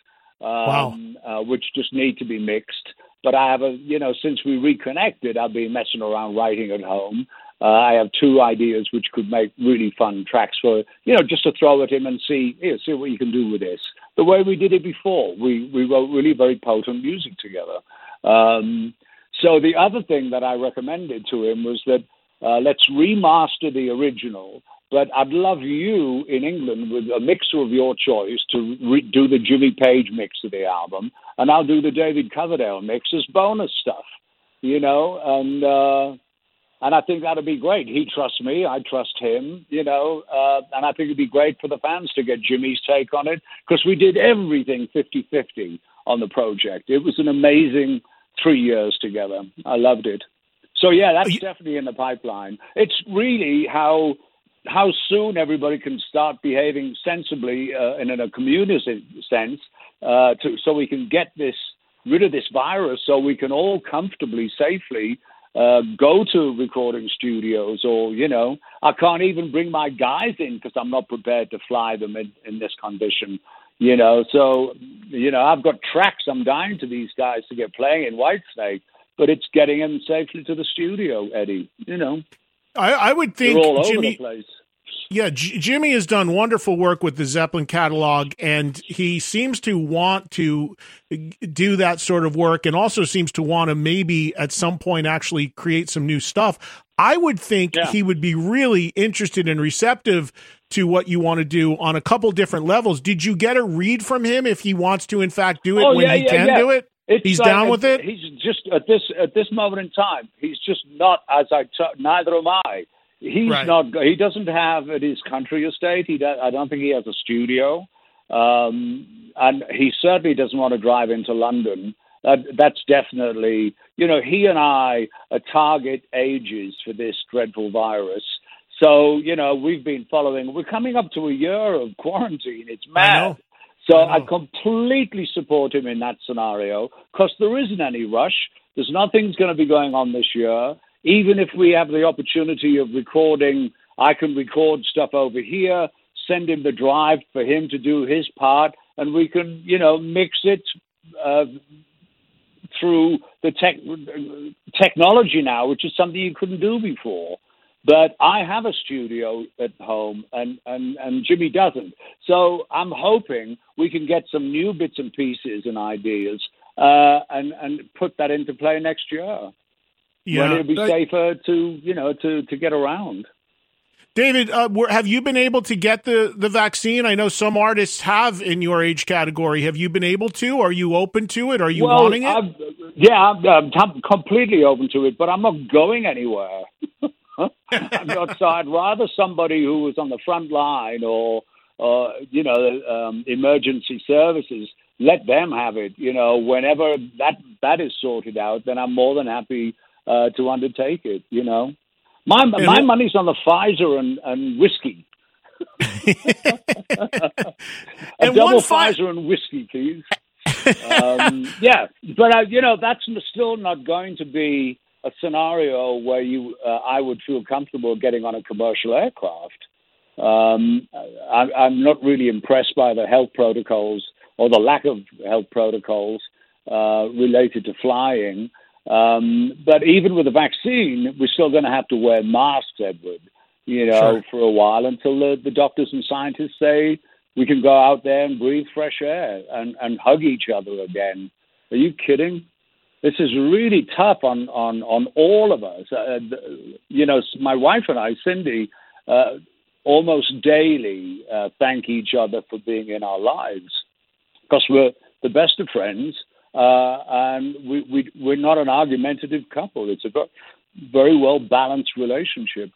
um, wow. uh, which just need to be mixed. But I have a, you know, since we reconnected, I've been messing around writing at home. Uh, I have two ideas which could make really fun tracks for, you know, just to throw at him and see, here, see what you can do with this. The way we did it before, we, we wrote really very potent music together. Um, so the other thing that I recommended to him was that uh, let's remaster the original, but I'd love you in England with a mixer of your choice to re- do the Jimmy Page mix of the album, and I'll do the David Coverdale mix as bonus stuff, you know, and uh, and I think that'd be great. He trusts me, I trust him, you know, uh, and I think it'd be great for the fans to get Jimmy's take on it, because we did everything fifty-fifty on the project. It was an amazing three years together. I loved it. So, yeah, that's you- definitely in the pipeline. It's really how... how soon everybody can start behaving sensibly uh, and in a community sense uh, to, so we can get this rid of this virus so we can all comfortably, safely uh, go to recording studios or, you know, I can't even bring my guys in because I'm not prepared to fly them in, in this condition. you know, so, you know, I've got tracks I'm dying to these guys to get playing in Whitesnake, but it's getting them safely to the studio, Eddie, you know. I, I would think they're all Jimmy, over the place. Yeah, J- Jimmy has done wonderful work with the Zeppelin catalog, and he seems to want to do that sort of work, and also seems to want to maybe at some point actually create some new stuff. I would think yeah. he would be really interested and receptive to what you want to do on a couple different levels. Did you get a read from him if he wants to, in fact, do it oh, when yeah, he yeah, can yeah. do it? It's he's like, down with it. He's just at this at this moment in time. He's just not as I. T- neither am I. He's right. not. He doesn't have at his country estate. He. Does, I don't think he has a studio, um, and he certainly doesn't want to drive into London. That, that's definitely. You know, he and I are target ages for this dreadful virus. So you know, we've been following. We're coming up to a year of quarantine. It's mad. So oh. I completely support him in that scenario because there isn't any rush. There's nothing's going to be going on this year. Even if we have the opportunity of recording, I can record stuff over here, send him the drive for him to do his part, and we can, you know, mix it uh, through the tech- technology now, which is something you couldn't do before. But I have a studio at home, and, and, and Jimmy doesn't. So I'm hoping we can get some new bits and pieces and ideas uh, and, and put that into play next year. Yeah, when it'll be but, safer to, you know, to, to get around. David, uh, were, have you been able to get the, the vaccine? I know some artists have in your age category. Have you been able to? Are you open to it? Are you well, wanting it? I've, yeah, I'm, I'm completely open to it, but I'm not going anywhere. I'm not, so I'd rather somebody who was on the front line or, uh, you know, um, emergency services, let them have it. You know, whenever that, that is sorted out, then I'm more than happy uh, to undertake it, you know. My my yeah. money's on the Pfizer and, and whiskey. A and double fi- Pfizer and whiskey, please. um, yeah, but, uh, you know, that's still not going to be a scenario where you, uh, I would feel comfortable getting on a commercial aircraft. Um, I, I'm not really impressed by the health protocols or the lack of health protocols uh, related to flying. Um, but even with the vaccine, we're still going to have to wear masks, Edward, you know, sure. for a while until the, the doctors and scientists say we can go out there and breathe fresh air and, and hug each other again. Are you kidding? This is really tough on, on, on all of us. Uh, you know, my wife and I, Cindy, uh, almost daily uh, thank each other for being in our lives because we're the best of friends uh, and we, we, we're not an argumentative couple. It's a very well-balanced relationship.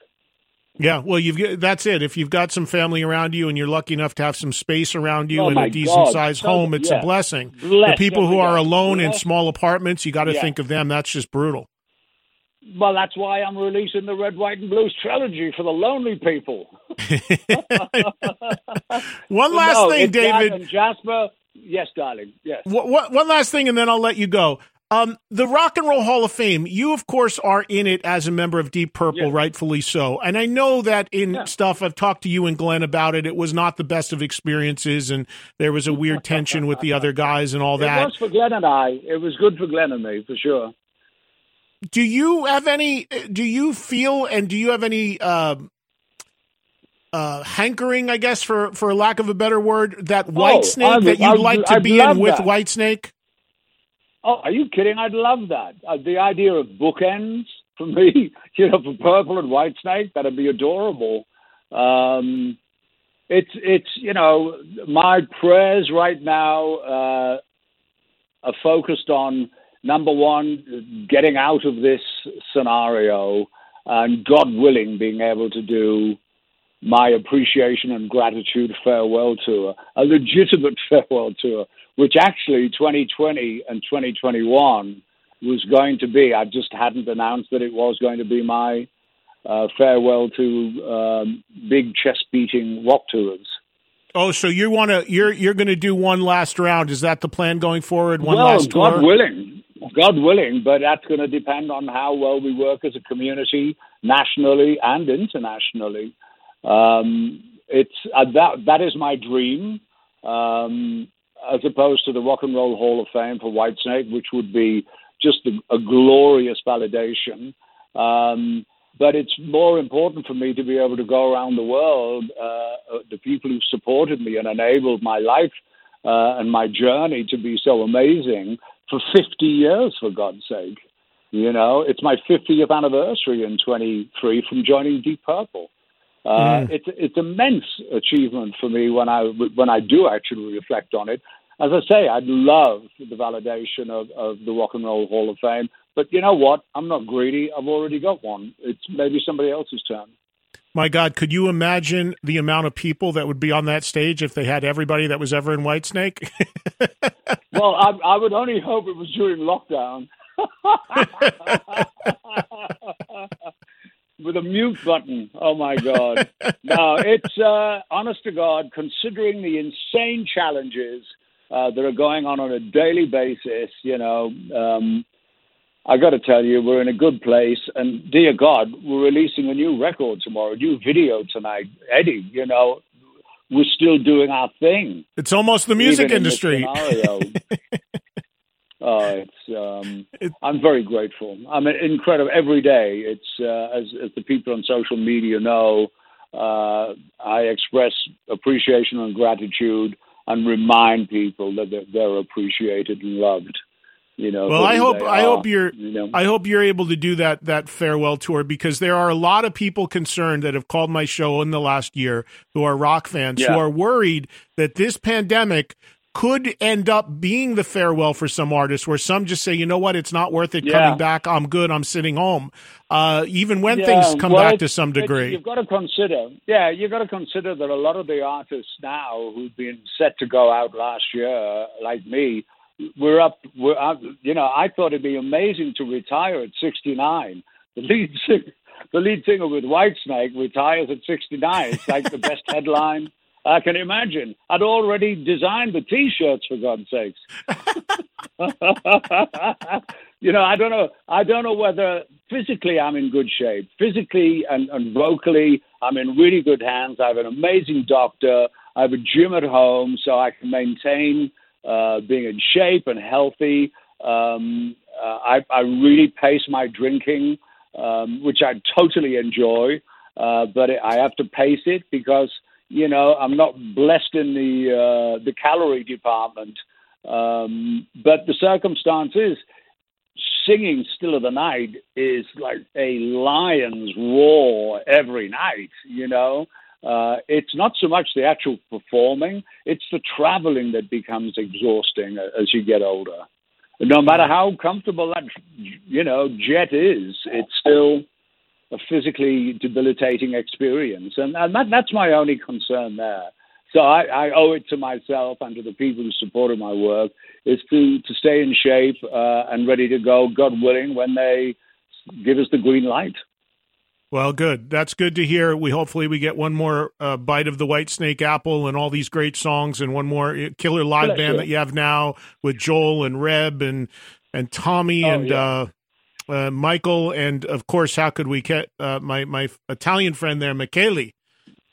Yeah, well, you've that's it. If you've got some family around you and you're lucky enough to have some space around you oh and a decent-sized so, home, it's yeah. a blessing. Bless the people who are alone bless. in small apartments, you got to yeah. think of them. That's just brutal. Well, that's why I'm releasing the Red, White, and Blue trilogy for the lonely people. One last no, thing, David. And Jasper, yes, darling, yes. What, what, one last thing, and then I'll let you go. Um, the Rock and Roll Hall of Fame, you, of course, are in it as a member of Deep Purple, yeah. rightfully so. And I know that in yeah. stuff, I've talked to you and Glenn about it, it was not the best of experiences, and there was a weird tension with the other guys and all that. It was for Glenn and I. It was good for Glenn and me, for sure. Do you have any, do you feel, and do you have any uh, uh, hankering, I guess, for, for lack of a better word, that Whitesnake, oh, that you'd like to I'd be in with that. Whitesnake? Oh, are you kidding? I'd love that. Uh, the idea of bookends for me, you know, for Purple and Whitesnake, that'd be adorable. Um, it's, it's, you know, my prayers right now uh, are focused on, number one, getting out of this scenario and, God willing, being able to do my appreciation and gratitude farewell tour, a legitimate farewell tour, which actually twenty twenty and twenty twenty-one was going to be. I just hadn't announced that it was going to be my uh, farewell to um, big chest-beating rock tours. Oh, so you want to you're you're going to do one last round? Is that the plan going forward? One well, last tour? God willing, God willing. But that's going to depend on how well we work as a community, nationally and internationally. Um, it's uh, that that is my dream. um, as opposed to the Rock and Roll Hall of Fame for Whitesnake, which would be just a, a glorious validation. Um, but it's more important for me to be able to go around the world, uh, the people who supported me and enabled my life uh, and my journey to be so amazing for fifty years, for God's sake. You know, it's my fiftieth anniversary in twenty-three from joining Deep Purple. Uh, mm. It's it's immense achievement for me when I when I do actually reflect on it. As I say, I'd love the validation of, of the Rock and Roll Hall of Fame, but you know what? I'm not greedy. I've already got one. It's maybe somebody else's turn. My God, could you imagine the amount of people that would be on that stage if they had everybody that was ever in Whitesnake? Well, I, I would only hope it was during lockdown. With a mute button. Oh my God. No, it's uh, honest to God, considering the insane challenges uh, that are going on on a daily basis, you know, um, I got to tell you, we're in a good place. And dear God, we're releasing a new record tomorrow, a new video tonight. Eddie, you know, we're still doing our thing. It's almost the music industry. In Oh, it's, um, I'm very grateful. I'm incredible. Every day, it's uh, as, as the people on social media know, uh, I express appreciation and gratitude and remind people that they're, they're appreciated and loved. You know, well, I hope I are, hope you're you know? I hope you're able to do that that farewell tour, because there are a lot of people concerned that have called my show in the last year who are rock fans, yeah, who are worried that this pandemic could end up being the farewell for some artists, where some just say, you know what, it's not worth it, yeah, coming back. I'm good. I'm sitting home. Uh, even when yeah, things come well, back to some degree. You've got to consider, yeah, you've got to consider that a lot of the artists now who've been set to go out last year, like me, we're up, we're up, you know, I thought it'd be amazing to retire at sixty-nine. The lead singer, the lead singer with Whitesnake retires at sixty-nine. It's like the best headline I can imagine. I'd already designed the T-shirts, for God's sakes. You know, I don't know. I don't know whether physically I'm in good shape. Physically and, and vocally, I'm in really good hands. I have an amazing doctor. I have a gym at home, so I can maintain uh, being in shape and healthy. Um, uh, I, I really pace my drinking, um, which I totally enjoy, uh, but it, I have to pace it because, you know, I'm not blessed in the uh, the calorie department, um, but the circumstance is singing Still of the Night is like a lion's roar every night, you know. Uh, it's not so much the actual performing, it's the traveling that becomes exhausting as you get older. No matter how comfortable that, you know, jet is, it's still a physically debilitating experience. And, and that, that's my only concern there. So I, I owe it to myself and to the people who supported my work is to, to stay in shape uh, and ready to go, God willing, when they give us the green light. Well, good. That's good to hear. We hopefully we get one more uh, bite of the Whitesnake apple and all these great songs, and one more killer live Pleasure. band that you have now with Joel and Reb and, and Tommy oh, and yeah. uh Uh, Michael, and of course, how could we get uh, my my Italian friend there, Michele,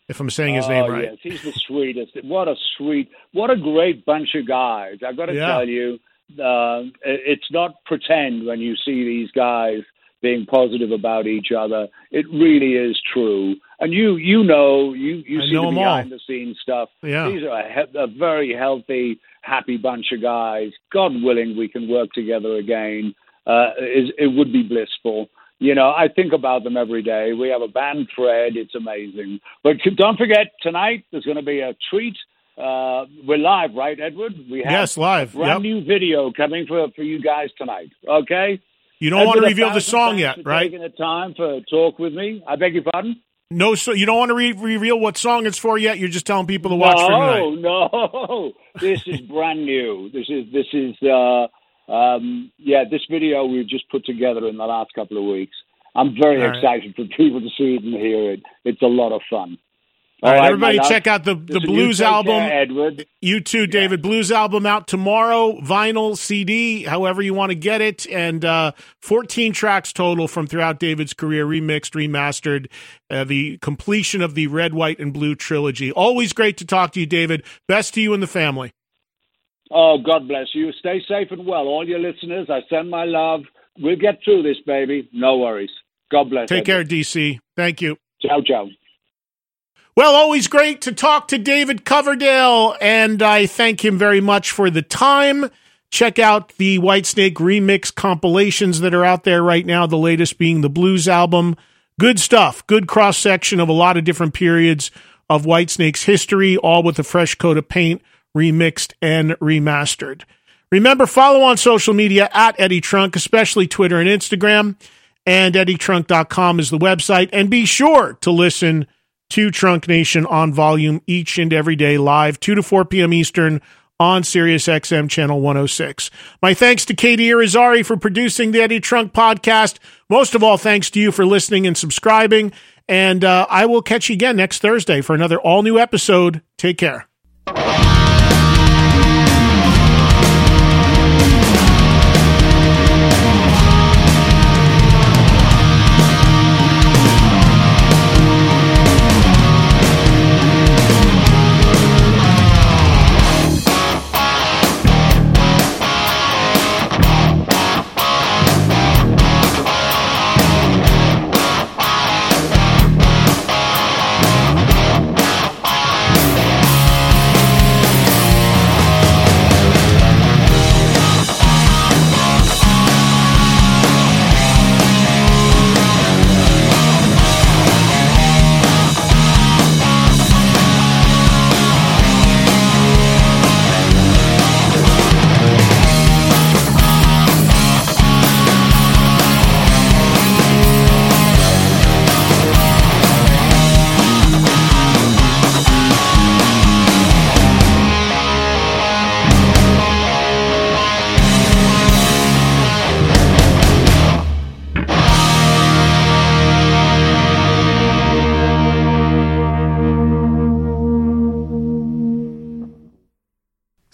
if I'm saying his oh, name right? Yes, he's the sweetest. What a sweet, what a great bunch of guys. I've got to yeah. tell you, uh, it's not pretend when you see these guys being positive about each other. It really is true. And you you know, you, you see know the behind-the-scenes stuff. Yeah. These are a, a very healthy, happy bunch of guys. God willing, we can work together again. Uh, is, it would be blissful. You know, I think about them every day. We have a band thread. It's amazing. But don't forget, tonight there's going to be a treat. Uh, we're live, right, Edward? We have yes, live. Brand yep. new video coming for, for you guys tonight, okay? You don't Edward, want to reveal the song yet, right? Taking the time for talk with me. I beg your pardon? No, so you don't want to re- reveal what song it's for yet. You're just telling people to watch no, for tonight. No, no. This is brand new. This is, this is, uh, Um, yeah, this video we've just put together in the last couple of weeks. I'm very All excited right. for people to see it and hear it. It's a lot of fun. All right, everybody check out the, the Blues Album. Edward. You too, David. Yeah. Blues Album out tomorrow, vinyl, C D, however you want to get it, and uh, fourteen tracks total from throughout David's career, remixed, remastered, uh, the completion of the Red, White, and Blue trilogy. Always great to talk to you, David. Best to you and the family. Oh, God bless you. Stay safe and well. All your listeners, I send my love. We'll get through this, baby. No worries. God bless. Take Edward. care, D C. Thank you. Ciao, ciao. Well, always great to talk to David Coverdale, and I thank him very much for the time. Check out the Whitesnake remix compilations that are out there right now, the latest being the Blues Album. Good stuff, good cross-section of a lot of different periods of Whitesnake's history, all with a fresh coat of paint, remixed and remastered. Remember, follow on social media at Eddie Trunk, especially Twitter and Instagram, and eddie trunk dot com is the website, and be sure to listen to Trunk Nation on volume each and every day live, two to four p.m. Eastern on Sirius X M Channel one oh six. My thanks to Katie Irizarry for producing the Eddie Trunk podcast. Most of all, thanks to you for listening and subscribing. And uh, I will catch you again next Thursday for another all-new episode. Take care.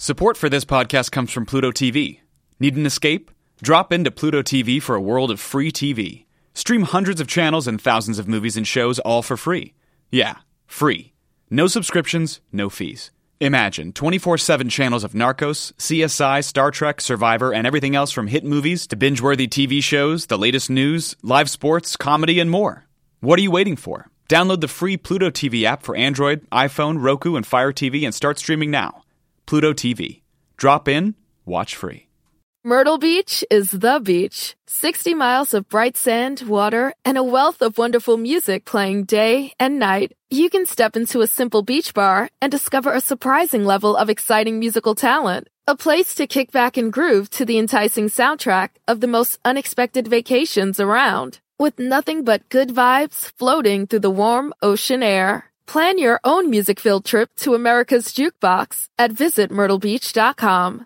Support for this podcast comes from Pluto T V. Need an escape? Drop into Pluto T V for a world of free T V. Stream hundreds of channels and thousands of movies and shows all for free. Yeah, free. No subscriptions, no fees. Imagine twenty-four seven channels of Narcos, C S I, Star Trek, Survivor, and everything else from hit movies to binge-worthy T V shows, the latest news, live sports, comedy, and more. What are you waiting for? Download the free Pluto T V app for Android, iPhone, Roku, and Fire T V and start streaming now. Pluto T V. Drop in, watch free. Myrtle Beach is the beach. sixty miles of bright sand, water, and a wealth of wonderful music playing day and night. You can step into a simple beach bar and discover a surprising level of exciting musical talent. A place to kick back and groove to the enticing soundtrack of the most unexpected vacations around, with nothing but good vibes floating through the warm ocean air. Plan your own music field trip to America's Jukebox at visit myrtle beach dot com.